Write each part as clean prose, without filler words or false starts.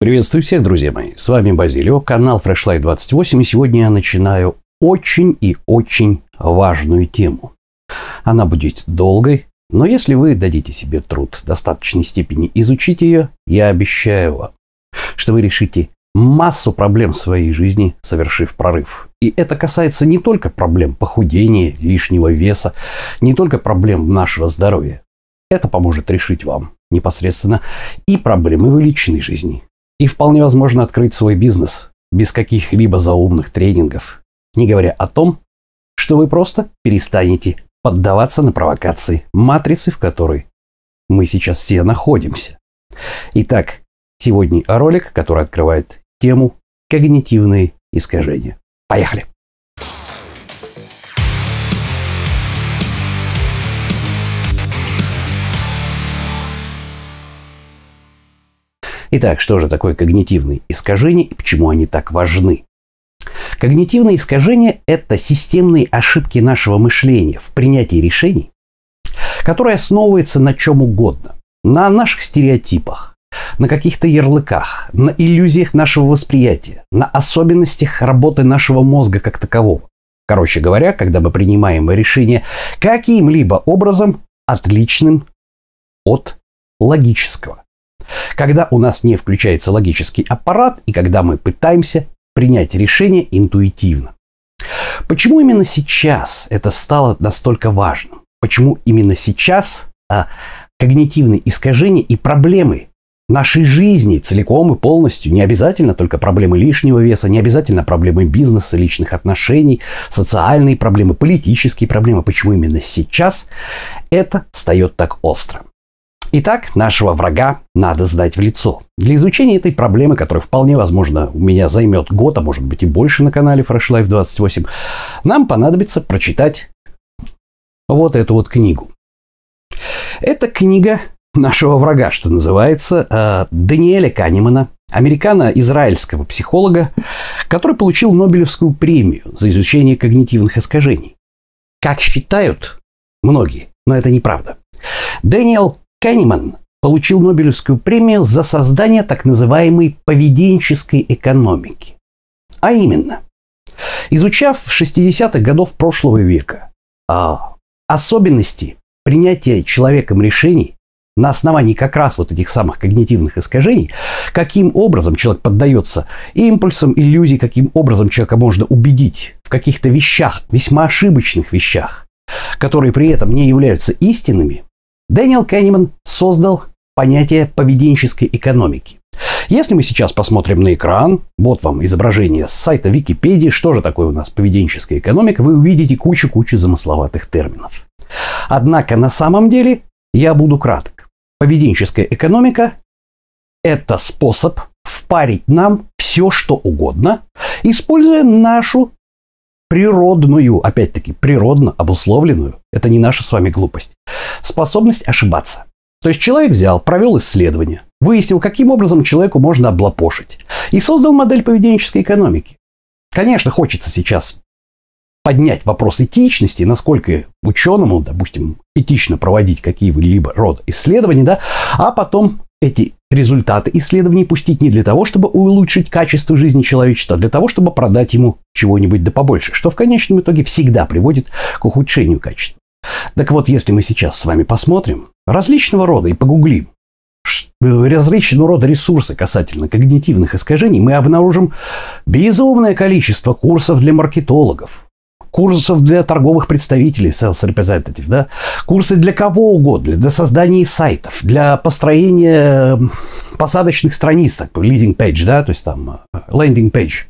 Приветствую всех, друзья мои. С вами Базилио, канал Fresh Life 28. И сегодня я начинаю очень и очень важную тему. Она будет долгой, но если вы дадите себе труд в достаточной степени изучить ее, я обещаю вам, что вы решите массу проблем в своей жизни, совершив прорыв. И это касается не только проблем похудения, лишнего веса, не только проблем нашего здоровья. Это поможет решить вам непосредственно и проблемы в личной жизни. И вполне возможно открыть свой бизнес без каких-либо заумных тренингов, не говоря о том, что вы просто перестанете поддаваться на провокации матрицы, в которой мы сейчас все находимся. Итак, сегодня ролик, который открывает тему «Когнитивные искажения». Поехали! Итак, что же такое когнитивные искажения и почему они так важны? Когнитивные искажения – это системные ошибки нашего мышления в принятии решений, которые основываются на чем угодно. На наших стереотипах, на каких-то ярлыках, на иллюзиях нашего восприятия, на особенностях работы нашего мозга как такового. Короче говоря, когда мы принимаем решение каким-либо образом отличным от логического. Когда у нас не включается логический аппарат и когда мы пытаемся принять решение интуитивно. Почему именно сейчас это стало настолько важным? Почему именно сейчас когнитивные искажения и проблемы нашей жизни целиком и полностью, не обязательно только проблемы лишнего веса, не обязательно проблемы бизнеса, личных отношений, социальные проблемы, политические проблемы, почему именно сейчас это встает так остро? Итак, нашего врага надо знать в лицо. Для изучения этой проблемы, которая вполне возможно у меня займет год, а может быть и больше на канале Fresh Life 28, нам понадобится прочитать вот эту вот книгу. Это книга нашего врага, что называется, Даниэля Канемана, американо-израильского психолога, который получил Нобелевскую премию за изучение когнитивных искажений. Как считают многие, но это неправда. Даниэль Канеман получил Нобелевскую премию за создание так называемой поведенческой экономики. А именно, изучав в 60-х годах прошлого века особенности принятия человеком решений на основании как раз вот этих самых когнитивных искажений, каким образом человек поддается импульсам, иллюзии, каким образом человека можно убедить в каких-то вещах, весьма ошибочных вещах, которые при этом не являются истинными, Даниэль Канеман создал понятие поведенческой экономики. Если мы сейчас посмотрим на экран, вот вам изображение с сайта Википедии, что же такое у нас поведенческая экономика, вы увидите кучу замысловатых терминов. Однако на самом деле я буду краток. Поведенческая экономика – это способ впарить нам все, что угодно, используя нашу природную, опять-таки, природно обусловленную, это не наша с вами глупость, способность ошибаться. То есть человек взял, провел исследование, выяснил, каким образом человеку можно облапошить, и создал модель поведенческой экономики. Конечно, хочется сейчас поднять вопрос этичности, насколько ученому, допустим, этично проводить какие-либо род исследований, да, а потом эти результаты исследований пустить не для того, чтобы улучшить качество жизни человечества, а для того, чтобы продать ему чего-нибудь да побольше, что в конечном итоге всегда приводит к ухудшению качества. Так вот, если мы сейчас с вами посмотрим различного рода и погуглим различного рода ресурсы касательно когнитивных искажений, мы обнаружим безумное количество курсов для маркетологов, курсов для торговых представителей, sales representative, да? Курсы для кого угодно, для создания сайтов, для построения посадочных страниц, так, leading page, да, то есть там landing page,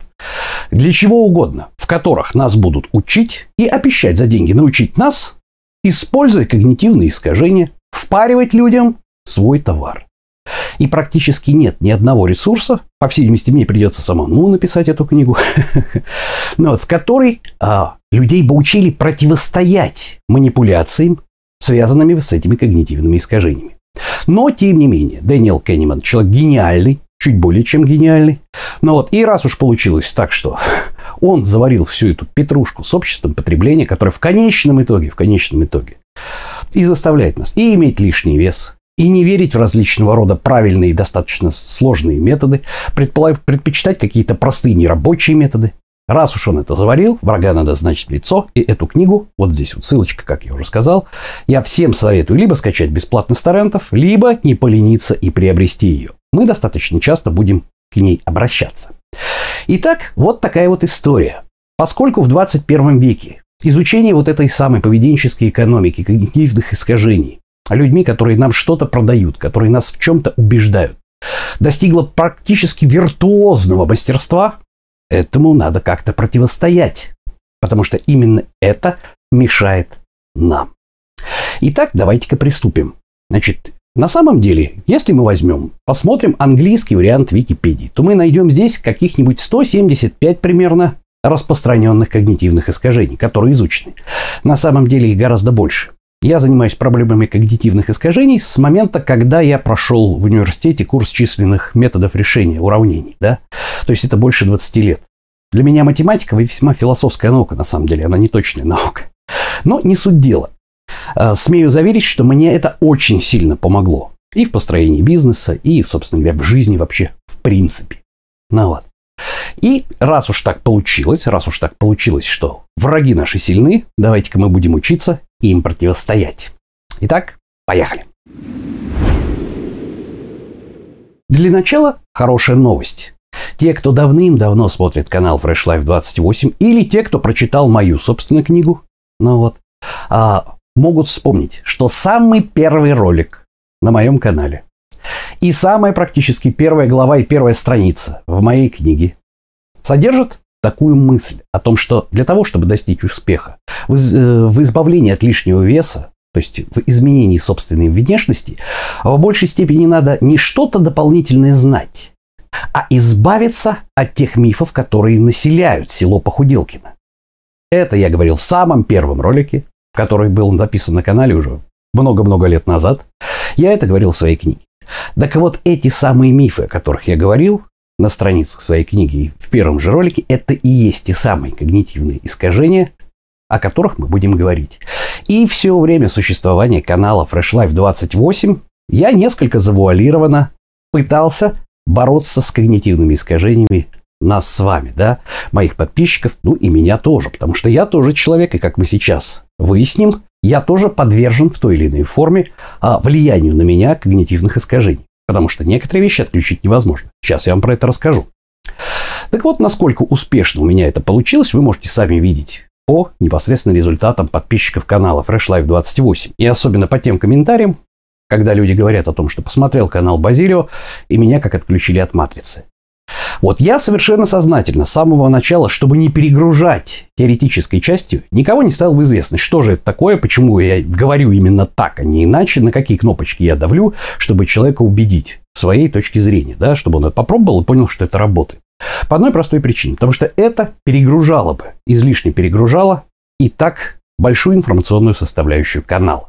для чего угодно, в которых нас будут учить и обещать за деньги научить нас использовать когнитивные искажения, впаривать людям свой товар. И практически нет ни одного ресурса, по всей видимости, мне придется самому написать эту книгу, в которой людей бы учили противостоять манипуляциям, связанными с этими когнитивными искажениями. Но, тем не менее, Даниэль Канеман человек гениальный, чуть более чем гениальный. И раз уж получилось так, что он заварил всю эту петрушку с обществом потребления, которое в конечном итоге и заставляет нас и иметь лишний вес, и не верить в различного рода правильные и достаточно сложные методы, предпочитать какие-то простые нерабочие методы. Раз уж он это заварил, врага надо знать в лицо. И эту книгу, вот здесь вот ссылочка, как я уже сказал, я всем советую либо скачать бесплатно с торрентов, либо не полениться и приобрести ее. Мы достаточно часто будем к ней обращаться. Итак, вот такая вот история. Поскольку в 21 веке изучение вот этой самой поведенческой экономики, когнитивных искажений, людьми, которые нам что-то продают, которые нас в чем-то убеждают, достигло практически виртуозного мастерства, этому надо как-то противостоять, потому что именно это мешает нам. Итак, давайте-ка приступим. Значит, на самом деле, если мы возьмем, посмотрим английский вариант Википедии, то мы найдем здесь каких-нибудь 175 примерно распространенных когнитивных искажений, которые изучены. На самом деле их гораздо больше. Я занимаюсь проблемами когнитивных искажений с момента, когда я прошел в университете курс численных методов решения уравнений. Да? То есть это больше 20 лет. Для меня математика весьма философская наука, на самом деле. Она не точная наука. Но не суть дела. Смею заверить, что мне это очень сильно помогло. И в построении бизнеса, и, собственно говоря, в жизни вообще в принципе. Ну вот. И раз уж так получилось, что враги наши сильны, давайте-ка мы будем учиться им противостоять. Итак, поехали. Для начала хорошая новость. Те, кто давным-давно смотрит канал Fresh Life 28, или те, кто прочитал мою собственную книгу, могут вспомнить, что самый первый ролик на моем канале и самая практически первая глава и первая страница в моей книге содержат такую мысль о том, что для того, чтобы достичь успеха в избавлении от лишнего веса, то есть в изменении собственной внешности, в большей степени надо не что-то дополнительное знать, а избавиться от тех мифов, которые населяют село Похуделкино. Это я говорил в самом первом ролике, который был записан на канале уже много-много лет назад. Я это говорил в своей книге. Так вот, эти самые мифы, о которых я говорил на страницах своей книги в первом же ролике, это и есть те самые когнитивные искажения, о которых мы будем говорить. И все время существования канала Fresh Life 28 я несколько завуалированно пытался бороться с когнитивными искажениями нас с вами, да, моих подписчиков, ну и меня тоже, потому что я тоже человек, и как мы сейчас выясним, я тоже подвержен в той или иной форме влиянию на меня когнитивных искажений. Потому что некоторые вещи отключить невозможно. Сейчас я вам про это расскажу. Так вот, насколько успешно у меня это получилось, вы можете сами видеть по непосредственно результатам подписчиков канала Fresh Life 28. И особенно по тем комментариям, когда люди говорят о том, что посмотрел канал Базилио, и меня как отключили от матрицы. Вот я совершенно сознательно с самого начала, чтобы не перегружать теоретической частью, никого не ставил в известность, что же это такое, почему я говорю именно так, а не иначе, на какие кнопочки я давлю, чтобы человека убедить в своей точке зрения, да, чтобы он это попробовал и понял, что это работает. По одной простой причине, потому что это перегружало бы, излишне перегружало и так большую информационную составляющую канала.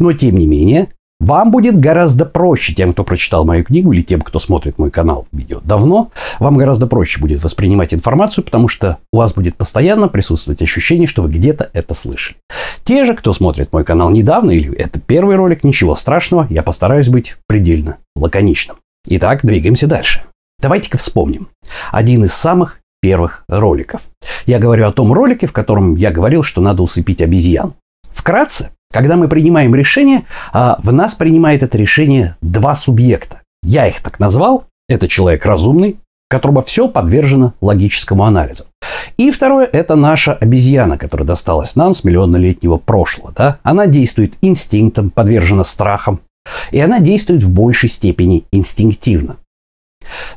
Но тем не менее, вам будет гораздо проще, тем, кто прочитал мою книгу или тем, кто смотрит мой канал видео давно, вам гораздо проще будет воспринимать информацию, потому что у вас будет постоянно присутствовать ощущение, что вы где-то это слышали. Те же, кто смотрит мой канал недавно или это первый ролик, ничего страшного, я постараюсь быть предельно лаконичным. Итак, двигаемся дальше. Давайте-ка вспомним один из самых первых роликов. Я говорю о том ролике, в котором я говорил, что надо усыпить обезьян. Вкратце. Когда мы принимаем решение, в нас принимает это решение два субъекта. Я их так назвал. Это человек разумный, которому все подвержено логическому анализу. И второе – это наша обезьяна, которая досталась нам с миллионнолетнего прошлого. Да? Она действует инстинктом, подвержена страхам. И она действует в большей степени инстинктивно.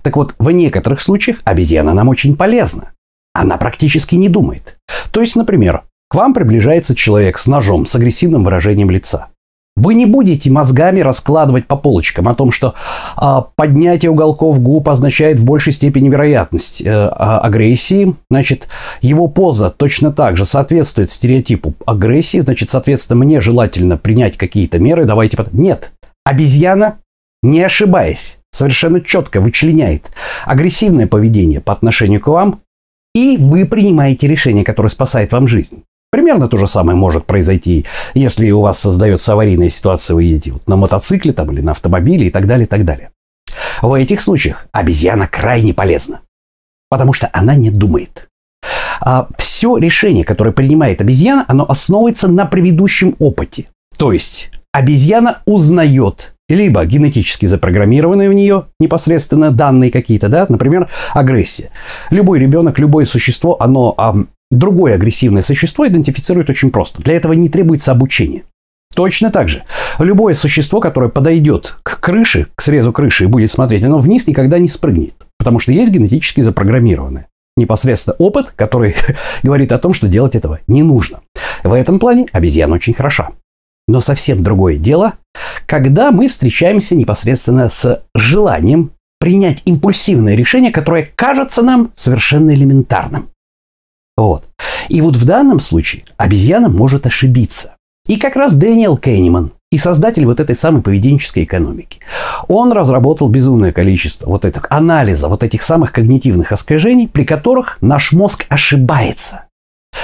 Так вот, в некоторых случаях обезьяна нам очень полезна. Она практически не думает. То есть, например, к вам приближается человек с ножом, с агрессивным выражением лица. Вы не будете мозгами раскладывать по полочкам о том, что поднятие уголков губ означает в большей степени вероятность агрессии. Значит, его поза точно так же соответствует стереотипу агрессии. Значит, соответственно, мне желательно принять какие-то меры. Давайте потом. Нет. Обезьяна, не ошибаясь, совершенно четко вычленяет агрессивное поведение по отношению к вам. И вы принимаете решение, которое спасает вам жизнь. Примерно то же самое может произойти, если у вас создается аварийная ситуация, вы едете на мотоцикле там, или на автомобиле и так далее, и так далее. В этих случаях обезьяна крайне полезна, потому что она не думает. А все решение, которое принимает обезьяна, оно основывается на предыдущем опыте. То есть обезьяна узнает либо генетически запрограммированные в нее непосредственно данные какие-то, да, например, агрессия. Любой ребенок, любое существо, оно другое агрессивное существо идентифицирует очень просто. Для этого не требуется обучение. Точно так же. Любое существо, которое подойдет к крыше, к срезу крыши и будет смотреть, оно вниз никогда не спрыгнет, потому что есть генетически запрограммированное. Непосредственно опыт, который говорит о том, что делать этого не нужно. В этом плане обезьяна очень хороша. Но совсем другое дело, когда мы встречаемся непосредственно с желанием принять импульсивное решение, которое кажется нам совершенно элементарным. Вот. И вот в данном случае обезьяна может ошибиться. И как раз Даниэль Канеман, и создатель вот этой самой поведенческой экономики, он разработал безумное количество вот этого анализа, вот этих самых когнитивных искажений, при которых наш мозг ошибается.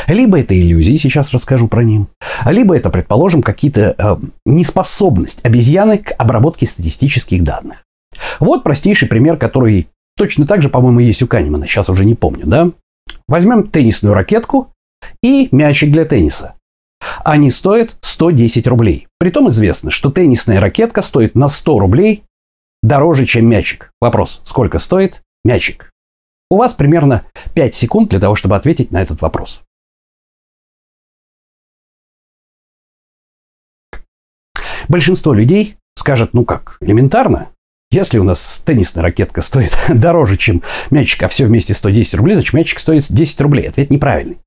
Либо это иллюзии, сейчас расскажу про них, либо это, предположим, какие-то неспособность обезьяны к обработке статистических данных. Вот простейший пример, который точно так же, по-моему, есть у Канемана, сейчас уже не помню, да? Возьмем теннисную ракетку и мячик для тенниса. Они стоят 110 рублей. Притом известно, что теннисная ракетка стоит на 100 рублей дороже, чем мячик. Вопрос, сколько стоит мячик? У вас примерно 5 секунд для того, чтобы ответить на этот вопрос. Большинство людей скажет, ну как, элементарно. Если у нас теннисная ракетка стоит дороже, чем мячик, а все вместе 110 рублей, значит мячик стоит 10 рублей. Ответ неправильный.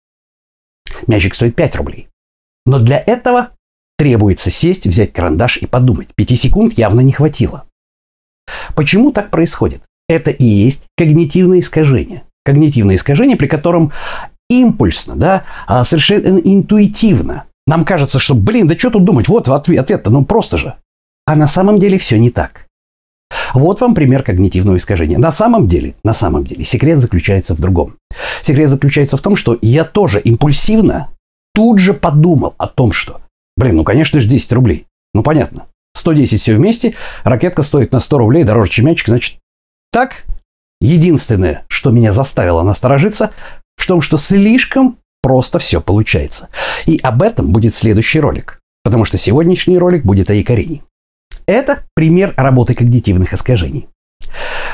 Мячик стоит 5 рублей. Но для этого требуется сесть, взять карандаш и подумать. 5 секунд явно не хватило. Почему так происходит? Это и есть когнитивные искажения. Когнитивные искажения, при котором импульсно, да, совершенно интуитивно нам кажется, что, блин, да что тут думать? Вот ответ-то, ну просто же. А на самом деле все не так. Вот вам пример когнитивного искажения. На самом деле, секрет заключается в другом. Секрет заключается в том, что я тоже импульсивно тут же подумал о том, что, блин, ну, конечно же, 10 рублей. Ну, понятно. 110 все вместе, ракетка стоит на 100 рублей, дороже, чем мячик, значит, так. Единственное, что меня заставило насторожиться, в том, что слишком просто все получается. И об этом будет следующий ролик, потому что сегодняшний ролик будет о якорении. Это пример работы когнитивных искажений.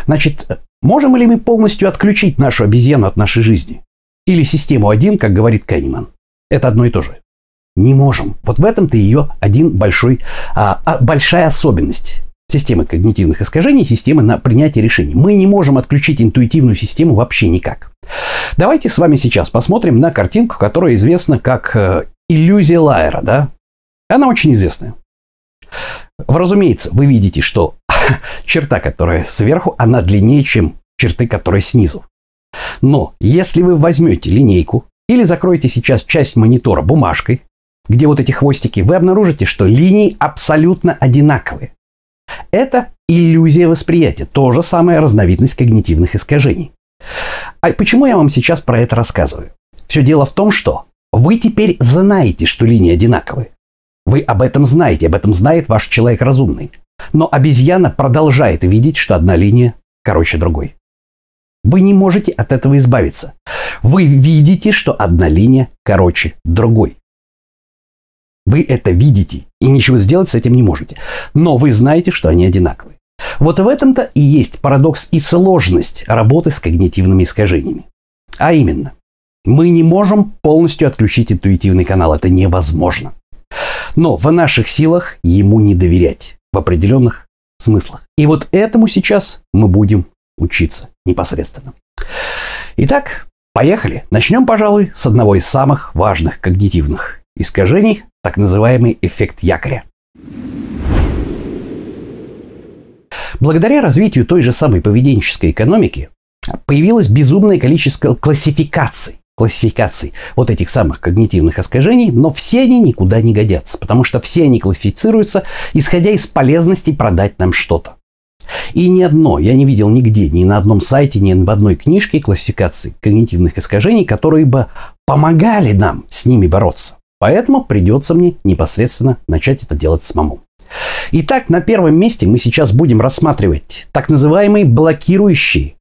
Значит, можем ли мы полностью отключить нашу обезьяну от нашей жизни? Или систему 1, как говорит Канеман? Это одно и то же. Не можем. Вот в этом-то ее большая особенность системы когнитивных искажений, системы на принятие решений. Мы не можем отключить интуитивную систему вообще никак. Давайте с вами сейчас посмотрим на картинку, которая известна как иллюзия Лайера, да? Она очень известная. Разумеется, вы видите, что черта, которая сверху, она длиннее, чем черты, которые снизу. Но если вы возьмете линейку или закроете сейчас часть монитора бумажкой, где вот эти хвостики, вы обнаружите, что линии абсолютно одинаковые. Это иллюзия восприятия, то же самое разновидность когнитивных искажений. А почему я вам сейчас про это рассказываю? Все дело в том, что вы теперь знаете, что линии одинаковые. Вы об этом знаете, об этом знает ваш человек разумный. Но обезьяна продолжает видеть, что одна линия короче другой. Вы не можете от этого избавиться. Вы видите, что одна линия короче другой. Вы это видите и ничего сделать с этим не можете. Но вы знаете, что они одинаковые. Вот в этом-то и есть парадокс и сложность работы с когнитивными искажениями. А именно, мы не можем полностью отключить интуитивный канал. Это невозможно. Но в наших силах ему не доверять в определенных смыслах. И вот этому сейчас мы будем учиться непосредственно. Итак, поехали. Начнем, пожалуй, с одного из самых важных когнитивных искажений, так называемый эффект якоря. Благодаря развитию той же самой поведенческой экономики появилось безумное количество классификаций вот этих самых когнитивных искажений, но все они никуда не годятся, потому что все они классифицируются, исходя из полезности продать нам что-то. И ни одно, я не видел нигде, ни на одном сайте, ни в одной книжке классификации когнитивных искажений, которые бы помогали нам с ними бороться. Поэтому придется мне непосредственно начать это делать самому. Итак, на первом месте мы сейчас будем рассматривать так называемые блокирующие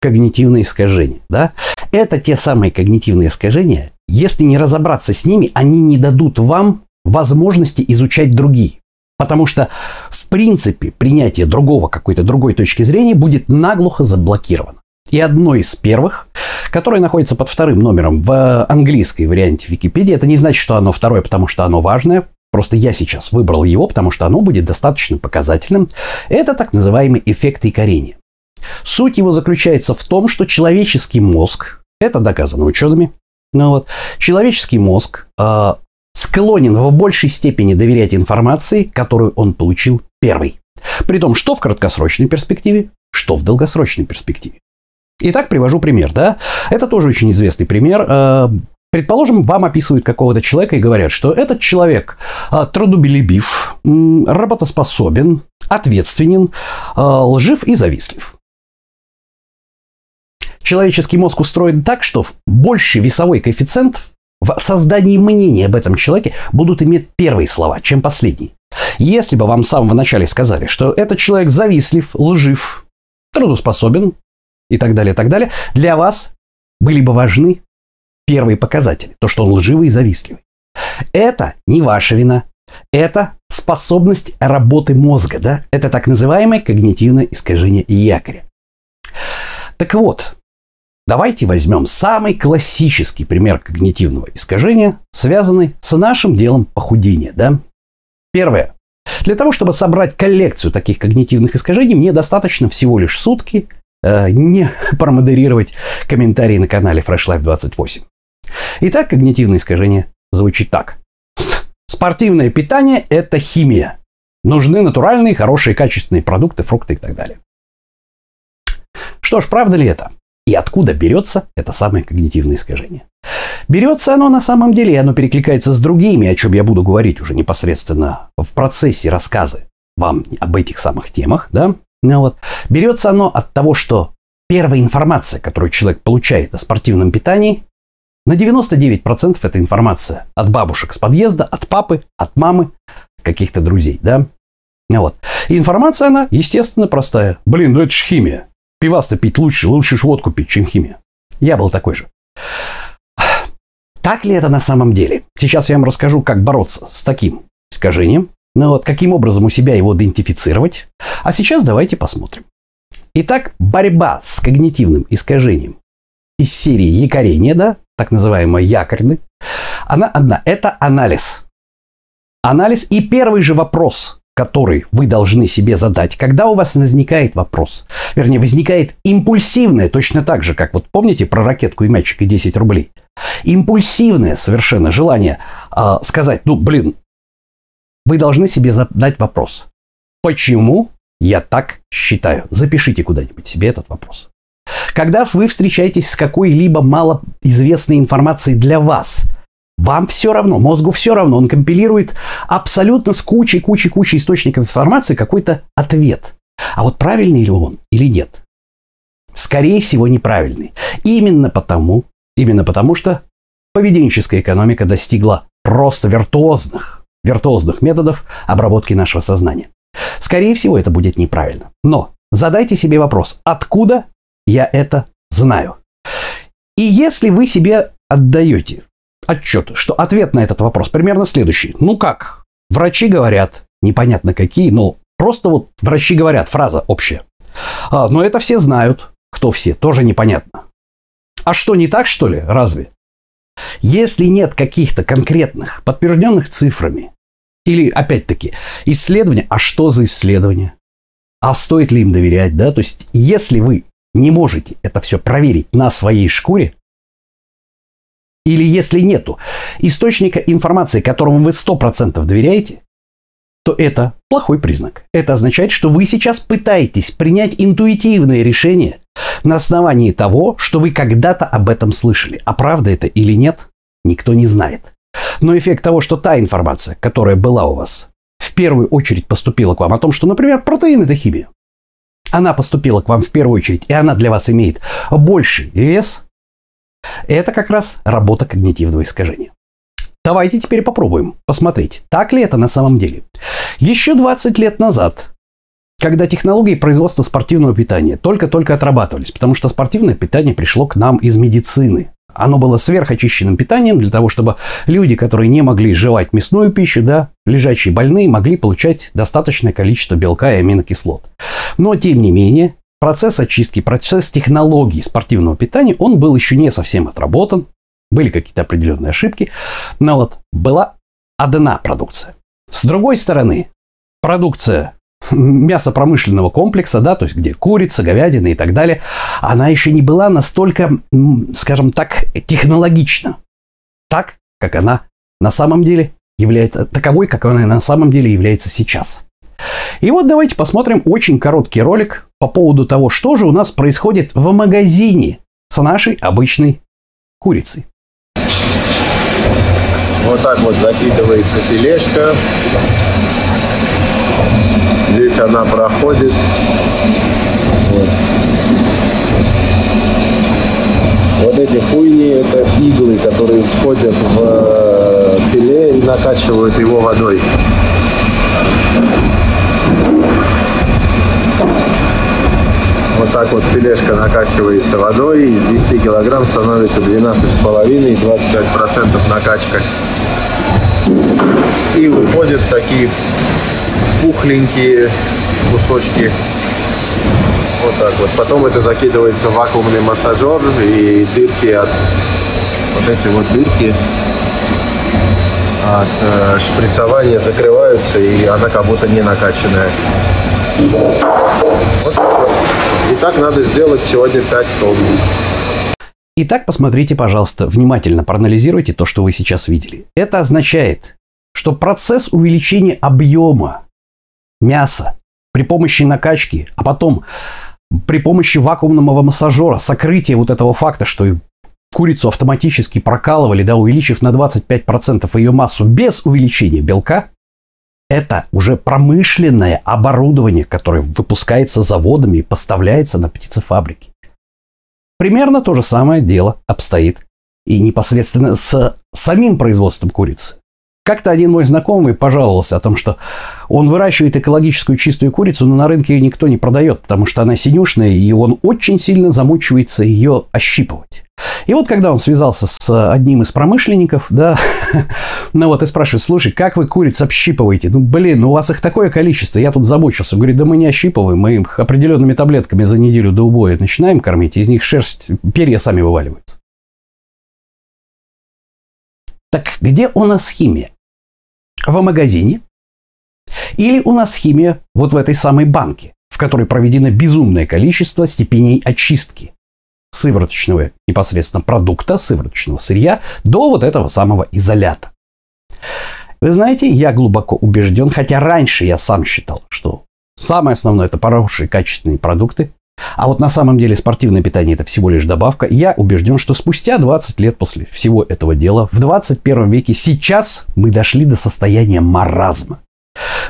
когнитивные искажения. Да? Это те самые когнитивные искажения. Если не разобраться с ними, они не дадут вам возможности изучать другие. Потому что, в принципе, принятие другого, какой-то другой точки зрения будет наглухо заблокировано. И одно из первых, которое находится под вторым номером в английской варианте Википедии, это не значит, что оно второе, потому что оно важное. Просто я сейчас выбрал его, потому что оно будет достаточно показательным. Это так называемый эффект икорения. Суть его заключается в том, что человеческий мозг, это доказано учеными, человеческий мозг склонен в большей степени доверять информации, которую он получил первой. При том, что в краткосрочной перспективе, что в долгосрочной перспективе. Итак, привожу пример. Да? Это тоже очень известный пример. Предположим, вам описывают какого-то человека и говорят, что этот человек трудолюбив, работоспособен, ответственен, лжив и завистлив. Человеческий мозг устроен так, что больший весовой коэффициент в создании мнения об этом человеке будут иметь первые слова, чем последние. Если бы вам с самого начала сказали, что этот человек завистлив, лжив, трудоспособен и так далее, для вас были бы важны первые показатели. То, что он лживый и завистливый. Это не ваша вина. Это способность работы мозга. Да? Это так называемое когнитивное искажение якоря. Так вот. Давайте возьмем самый классический пример когнитивного искажения, связанный с нашим делом похудения. Да? Первое. Для того, чтобы собрать коллекцию таких когнитивных искажений, мне достаточно всего лишь сутки не промодерировать комментарии на канале Fresh Life 28. Итак, когнитивное искажение звучит так. Спортивное питание – это химия. Нужны натуральные, хорошие, качественные продукты, фрукты и так далее. Что ж, правда ли это? И откуда берется это самое когнитивное искажение? Берется оно на самом деле, и оно перекликается с другими, о чем я буду говорить уже непосредственно в процессе рассказа вам об этих самых темах. Да? Берется оно от того, что первая информация, которую человек получает о спортивном питании, на 99% это информация от бабушек с подъезда, от папы, от мамы, каких-то друзей. Да? И информация, она, естественно, простая. Блин, ну это же химия. Пивас-то пить лучше, лучше ж водку пить, чем химия. Я был такой же. Так ли это на самом деле? Сейчас я вам расскажу, как бороться с таким искажением. Каким образом у себя его идентифицировать. А сейчас давайте посмотрим. Итак, борьба с когнитивным искажением из серии якорения, да, так называемая якорь, она одна. Это анализ. Анализ и первый же вопрос, который вы должны себе задать, когда у вас возникает вопрос. Вернее, возникает импульсивное, точно так же, как вот помните про ракетку и мячик и 10 рублей. Импульсивное совершенно желание сказать, ну блин, вы должны себе задать вопрос. Почему я так считаю? Запишите куда-нибудь себе этот вопрос. Когда вы встречаетесь с какой-либо малоизвестной информацией для вас, вам все равно, мозгу все равно, он компилирует абсолютно с кучей источников информации какой-то ответ. А вот правильный ли он или нет? Скорее всего, неправильный. Именно потому, что поведенческая экономика достигла просто виртуозных методов обработки нашего сознания. Скорее всего, это будет неправильно. Но задайте себе вопрос, откуда я это знаю? И если вы себе отдаете отчет, что ответ на этот вопрос примерно следующий. Ну как? Врачи говорят, непонятно какие, но просто вот врачи говорят, фраза общая. Но это все знают. Кто все? Тоже непонятно. А что, не так, что ли? Разве? Если нет каких-то конкретных, подтвержденных цифрами, или, опять-таки, исследования, а что за исследования? А стоит ли им доверять? Да? То есть, если вы не можете это все проверить на своей шкуре, или если нету источника информации, которому вы 100% доверяете, то это плохой признак. Это означает, что вы сейчас пытаетесь принять интуитивное решение на основании того, что вы когда-то об этом слышали. А правда это или нет, никто не знает. Но эффект того, что та информация, которая была у вас, в первую очередь поступила к вам о том, что, например, протеин – это химия. она поступила к вам в первую очередь, и она для вас имеет больший вес, это как раз работа когнитивного искажения. Давайте теперь попробуем посмотреть, так ли это на самом деле. Еще 20 лет назад, когда технологии производства спортивного питания только-только отрабатывались, потому что спортивное питание пришло к нам из медицины. Оно было сверхочищенным питанием для того, чтобы люди, которые не могли жевать мясную пищу, да, лежачие больные, могли получать достаточное количество белка и аминокислот. Но, тем не менее, процесс очистки, процесс технологий спортивного питания, он был еще не совсем отработан. Были какие-то определенные ошибки. Но вот была одна продукция. С другой стороны, продукция мясопромышленного комплекса, да, то есть где курица, говядина и так далее, она еще не была настолько, скажем так, технологична, так, как она на самом деле является, таковой, как она на самом деле является сейчас. И вот давайте посмотрим очень короткий ролик по поводу того, что же у нас происходит в магазине с нашей обычной курицей. Вот так вот закидывается тележка. Здесь она проходит. Вот, вот эти хуйни, это иглы, которые входят в филе и накачивают его водой. Вот так вот филешка накачивается водой, и из 10 килограмм становится 12,5 и 25% накачка. И выходят такие пухленькие кусочки, вот так вот. Потом это закидывается в вакуумный массажер, и дырки от вот эти вот дырки от шприцования закрываются, и она как будто не накачанная. Вот так вот. И так надо сделать сегодня 5 тонн. Итак, посмотрите, пожалуйста, внимательно проанализируйте то, что вы сейчас видели. Это означает, что процесс увеличения объема мяса при помощи накачки, а потом при помощи вакуумного массажера, сокрытия вот этого факта, что курицу автоматически прокалывали, да, увеличив на 25% ее массу без увеличения белка, это уже промышленное оборудование, которое выпускается заводами и поставляется на птицефабрики. Примерно то же самое дело обстоит и непосредственно с самим производством курицы. Как-то один мой знакомый пожаловался о том, что он выращивает экологическую чистую курицу, но на рынке ее никто не продает, потому что она синюшная, и он очень сильно замучивается ее ощипывать. И вот когда он связался с одним из промышленников, да, ну вот и спрашивает: слушай, как вы куриц общипываете? Ну блин, у вас их такое количество, я тут замучился. Говорит: да мы не ощипываем, мы их определенными таблетками за неделю до убоя начинаем кормить, из них шерсть, перья сами вываливаются. Так где у нас химия? В магазине? Или у нас химия вот в этой самой банке, в которой проведено безумное количество степеней очистки сывороточного непосредственно продукта, сывороточного сырья, до вот этого самого изолята? Вы знаете, я глубоко убежден, хотя раньше я сам считал, что самое основное – это хорошие качественные продукты, а вот на самом деле спортивное питание – это всего лишь добавка. Я убежден, что спустя 20 лет после всего этого дела, в 21 веке, сейчас мы дошли до состояния маразма.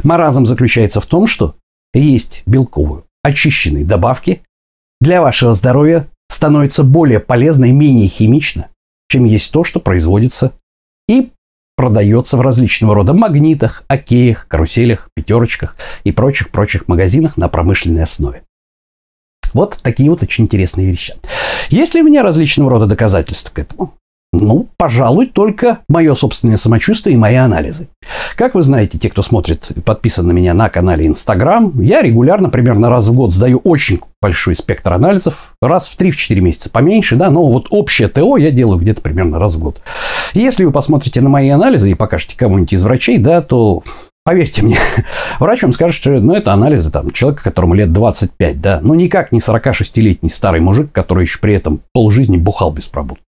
Маразм заключается в том, что есть белковые очищенные добавки для вашего здоровья становится более полезно и менее химично, чем есть то, что производится и продается в различного рода магнитах, океях, каруселях, пятерочках и прочих-прочих магазинах на промышленной основе. Вот такие вот очень интересные вещи. Есть ли у меня различного рода доказательства к этому? Ну, пожалуй, только мое собственное самочувствие и мои анализы. Как вы знаете, те, кто смотрит и подписан на меня на канале Instagram, я регулярно, примерно раз в год, сдаю очень большой спектр анализов. Раз в 3-4 месяца поменьше, да, но вот общее ТО я делаю где-то примерно раз в год. Если вы посмотрите на мои анализы и покажете кому-нибудь из врачей, да, то... Поверьте мне, врач вам скажет, что ну, это анализы там, человека, которому лет 25, да, ну никак не 46-летний старый мужик, который еще при этом полжизни бухал беспробудно.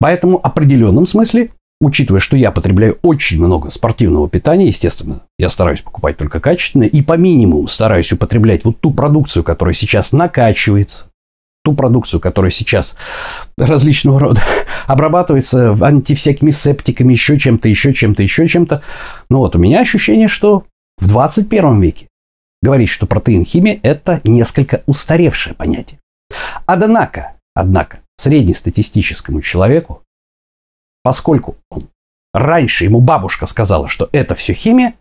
Поэтому в определенном смысле, учитывая, что я потребляю очень много спортивного питания, естественно, я стараюсь покупать только качественное и по минимуму стараюсь употреблять вот ту продукцию, которая сейчас накачивается, ту продукцию, которая сейчас различного рода обрабатывается антивсякими септиками, еще чем-то. Но вот у меня ощущение, что в 21 веке говорить, что протеин-химия – это несколько устаревшее понятие. Однако, среднестатистическому человеку, поскольку раньше ему бабушка сказала, что это все химия,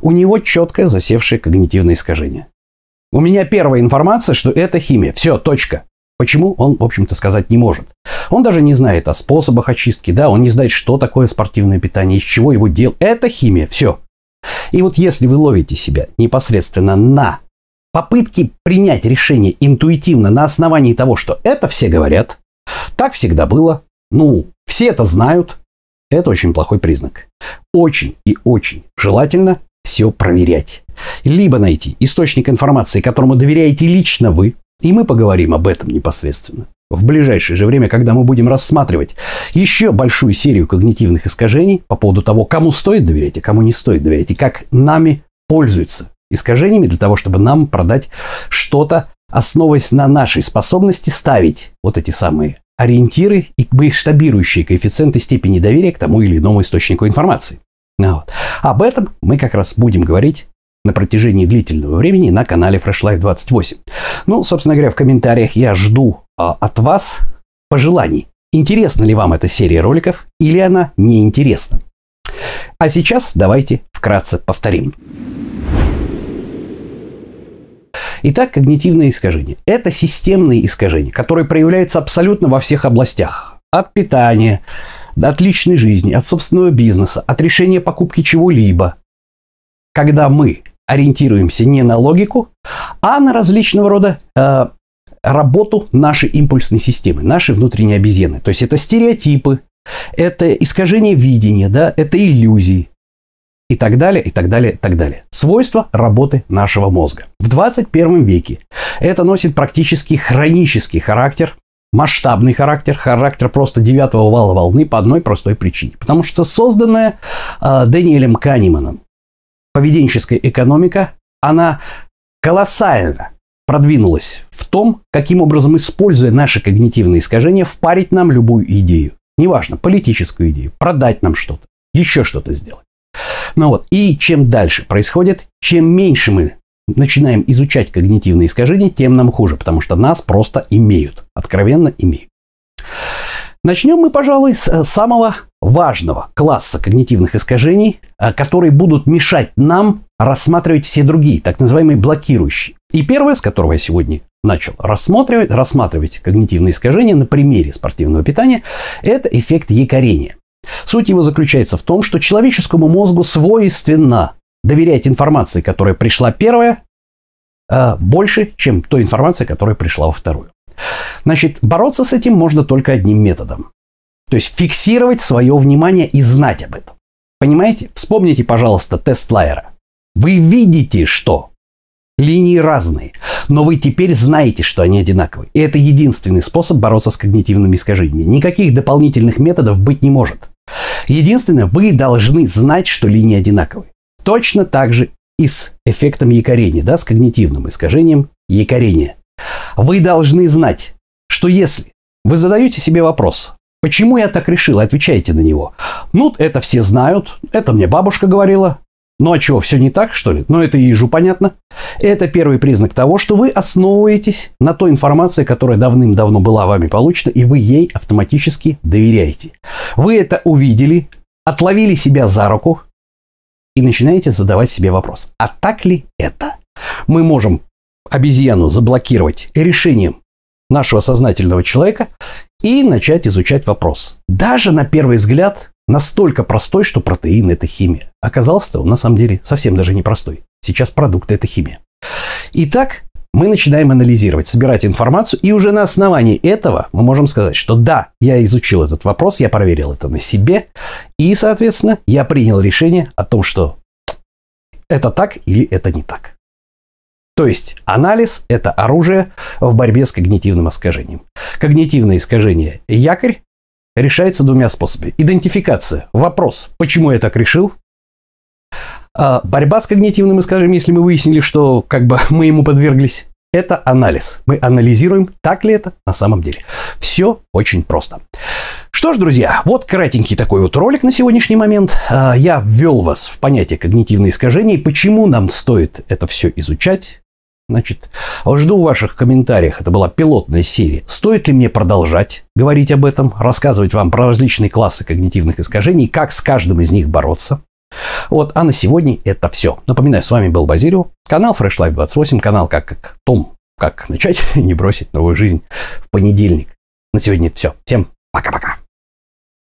у него четкое засевшее когнитивное искажение. У меня первая информация, что это химия. Все, точка. Почему, он, в общем-то, сказать не может. Он даже не знает о способах очистки, да, он не знает, что такое спортивное питание, из чего его делают. Это химия, все. И вот если вы ловите себя непосредственно на попытке принять решение интуитивно на основании того, что это все говорят, так всегда было, все это знают, это очень плохой признак. Очень и очень желательно все проверять. Либо найти источник информации, которому доверяете лично вы, и мы поговорим об этом непосредственно в ближайшее же время, когда мы будем рассматривать еще большую серию когнитивных искажений по поводу того, кому стоит доверять, а кому не стоит доверять, и как нами пользуются искажениями для того, чтобы нам продать что-то, основываясь на нашей способности ставить вот эти самые ориентиры и масштабирующие коэффициенты степени доверия к тому или иному источнику информации. Об этом мы как раз будем говорить на протяжении длительного времени на канале Fresh Life 28. Собственно говоря, в комментариях я жду от вас пожеланий. Интересна ли вам эта серия роликов или она неинтересна? А сейчас давайте вкратце повторим. Итак, когнитивные искажения. Это системные искажения, которые проявляются абсолютно во всех областях. От питания, от личной жизни, от собственного бизнеса, от решения покупки чего-либо. Когда мы ориентируемся не на логику, а на различного рода работу нашей импульсной системы, нашей внутренней обезьяны. То есть это стереотипы, это искажение видения, да, это иллюзии и так далее, и так далее, и так далее. Свойства работы нашего мозга. В 21 веке это носит практически хронический характер, масштабный характер, характер просто 9-го вала волны по одной простой причине. Потому что созданная Даниэлем Канеманом поведенческая экономика, она колоссально продвинулась в том, каким образом, используя наши когнитивные искажения, впарить нам любую идею. Неважно, политическую идею, продать нам что-то, еще что-то сделать. И чем дальше происходит, чем меньше мы начинаем изучать когнитивные искажения, тем нам хуже, потому что нас просто имеют, откровенно имеют. Начнем мы, пожалуй, с самого важного класса когнитивных искажений, которые будут мешать нам рассматривать все другие, так называемые блокирующие. И первое, с которого я сегодня начал рассматривать когнитивные искажения на примере спортивного питания, это эффект якорения. Суть его заключается в том, что человеческому мозгу свойственно доверять информации, которая пришла первая, больше, чем той информации, которая пришла во вторую. Значит, бороться с этим можно только одним методом. То есть фиксировать свое внимание и знать об этом. Понимаете? Вспомните, пожалуйста, тест Лайера. Вы видите, что линии разные, но вы теперь знаете, что они одинаковые. И это единственный способ бороться с когнитивными искажениями. Никаких дополнительных методов быть не может. Единственное, вы должны знать, что линии одинаковые. Точно так же и с эффектом якорения, да, с когнитивным искажением якорения. Вы должны знать, что если вы задаете себе вопрос, почему я так решил, отвечаете на него. Это все знают, это мне бабушка говорила. А чего, все не так, что ли? Это ежу понятно. Это первый признак того, что вы основываетесь на той информации, которая давным-давно была вами получена, и вы ей автоматически доверяете. Вы это увидели, отловили себя за руку и начинаете задавать себе вопрос. А так ли это? Мы можем обезьяну заблокировать решением нашего сознательного человека и начать изучать вопрос. Даже на первый взгляд настолько простой, что протеин – это химия. Оказалось-то он на самом деле совсем даже не простой. Сейчас продукты – это химия. Итак, мы начинаем анализировать, собирать информацию, и уже на основании этого мы можем сказать, что да, я изучил этот вопрос, я проверил это на себе, и, соответственно, я принял решение о том, что это так или это не так. То есть анализ – это оружие в борьбе с когнитивным искажением. Когнитивное искажение якорь решается двумя способами. Идентификация. Вопрос, почему я так решил? Борьба с когнитивным искажением, если мы выяснили, что мы ему подверглись, это анализ. Мы анализируем, так ли это на самом деле. Все очень просто. Что ж, друзья, вот кратенький такой вот ролик на сегодняшний момент. Я ввел вас в понятие когнитивные искажения и почему нам стоит это все изучать. Значит, жду ваших комментариев. Это была пилотная серия. Стоит ли мне продолжать говорить об этом, рассказывать вам про различные классы когнитивных искажений, как с каждым из них бороться? Вот, а на сегодня это все. Напоминаю, с вами был Базилио, канал Fresh Life 28, канал как том, как начать и не бросить новую жизнь в понедельник. На сегодня это все. Всем пока-пока.